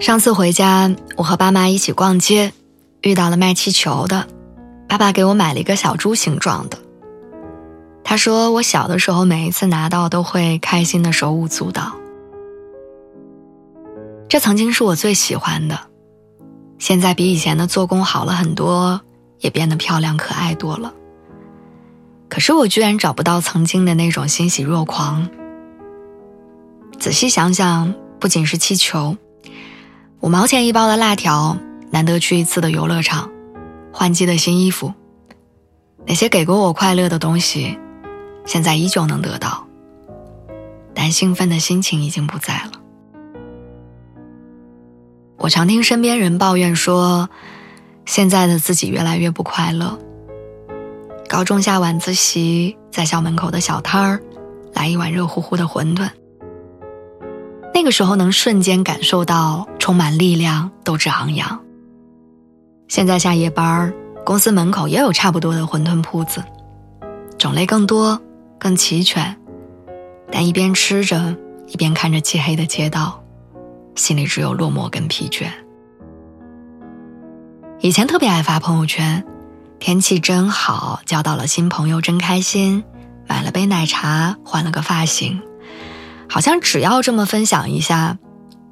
上次回家，我和爸妈一起逛街，遇到了卖气球的。爸爸给我买了一个小猪形状的。他说我小的时候每一次拿到都会开心的手舞足蹈。这曾经是我最喜欢的，现在比以前的做工好了很多，也变得漂亮可爱多了。可是我居然找不到曾经的那种欣喜若狂。仔细想想，不仅是气球，5毛钱一包的辣条，难得去一次的游乐场，换季的新衣服，那些给过我快乐的东西，现在依旧能得到，但兴奋的心情已经不在了。我常听身边人抱怨说，现在的自己越来越不快乐。高中下晚自习，在校门口的小摊儿，来一碗热乎乎的馄饨。那个时候能瞬间感受到充满力量，斗志昂扬。现在下夜班，公司门口也有差不多的馄饨铺子，种类更多更齐全，但一边吃着一边看着漆黑的街道，心里只有落寞跟疲倦。以前特别爱发朋友圈，天气真好，交到了新朋友真开心，买了杯奶茶，换了个发型，好像只要这么分享一下，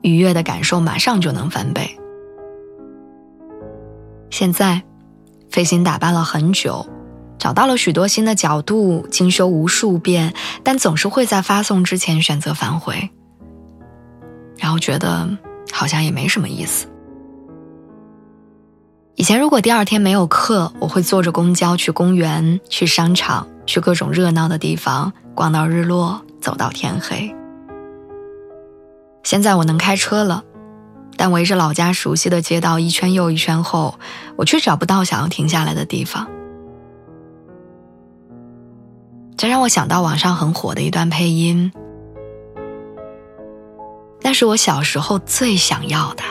愉悦的感受马上就能翻倍。现在费心打扮了很久，找到了许多新的角度，精修无数遍，但总是会在发送之前选择反悔，然后觉得好像也没什么意思。以前如果第二天没有课，我会坐着公交去公园，去商场，去各种热闹的地方，逛到日落，走到天黑。现在我能开车了，但围着老家熟悉的街道一圈又一圈后，我却找不到想要停下来的地方。这让我想到网上很火的一段配音，那是我小时候最想要的，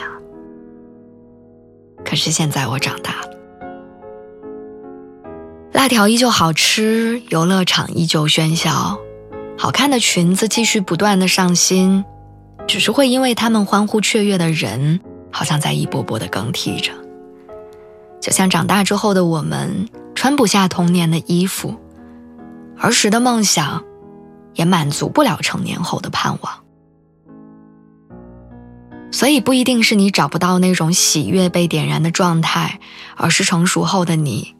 可是现在我长大了。辣条依旧好吃，游乐场依旧喧嚣，好看的裙子继续不断的上新，只是会因为他们欢呼雀跃的人，好像在一波波的更替着。就像长大之后的我们，穿不下童年的衣服，儿时的梦想，也满足不了成年后的盼望。所以不一定是你找不到那种喜悦被点燃的状态，而是成熟后的你，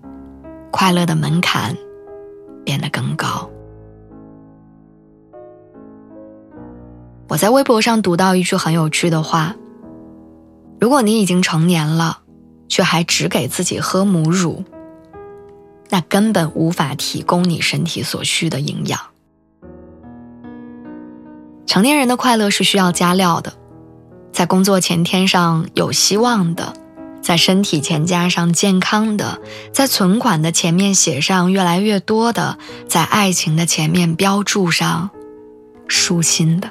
快乐的门槛变得更高。我在微博上读到一句很有趣的话，如果你已经成年了，却还只给自己喝母乳，那根本无法提供你身体所需的营养。成年人的快乐是需要加料的，在工作前添上有希望的，在身体前加上健康的，在存款的前面写上越来越多的，在爱情的前面标注上舒心的。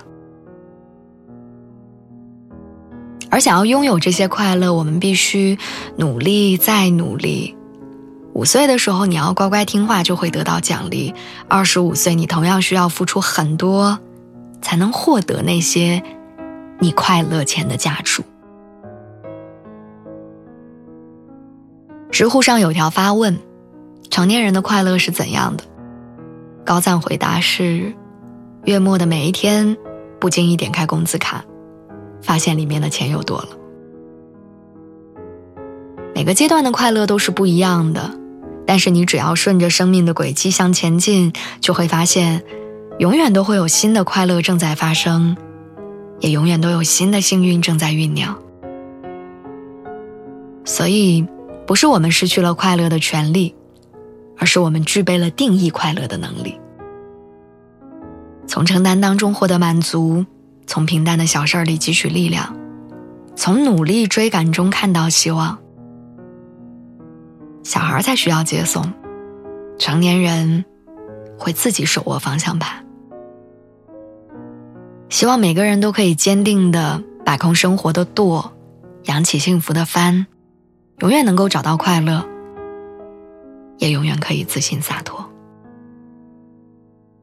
而想要拥有这些快乐，我们必须努力再努力。5岁的时候你要乖乖听话就会得到奖励，25岁你同样需要付出很多，才能获得那些你快乐前的价值。知乎上有条发问，成年人的快乐是怎样的？高赞回答是，月末的每一天，不经意点开工资卡，发现里面的钱又多了。每个阶段的快乐都是不一样的，但是你只要顺着生命的轨迹向前进，就会发现永远都会有新的快乐正在发生，也永远都有新的幸运正在酝酿。所以不是我们失去了快乐的权利，而是我们具备了定义快乐的能力，从承担当中获得满足，从平淡的小事里汲取力量，从努力追赶中看到希望。小孩才需要接送，成年人会自己手握方向盘。希望每个人都可以坚定地摆空生活的舵，扬起幸福的帆，永远能够找到快乐，也永远可以自信洒脱。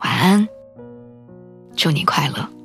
晚安，祝你快乐。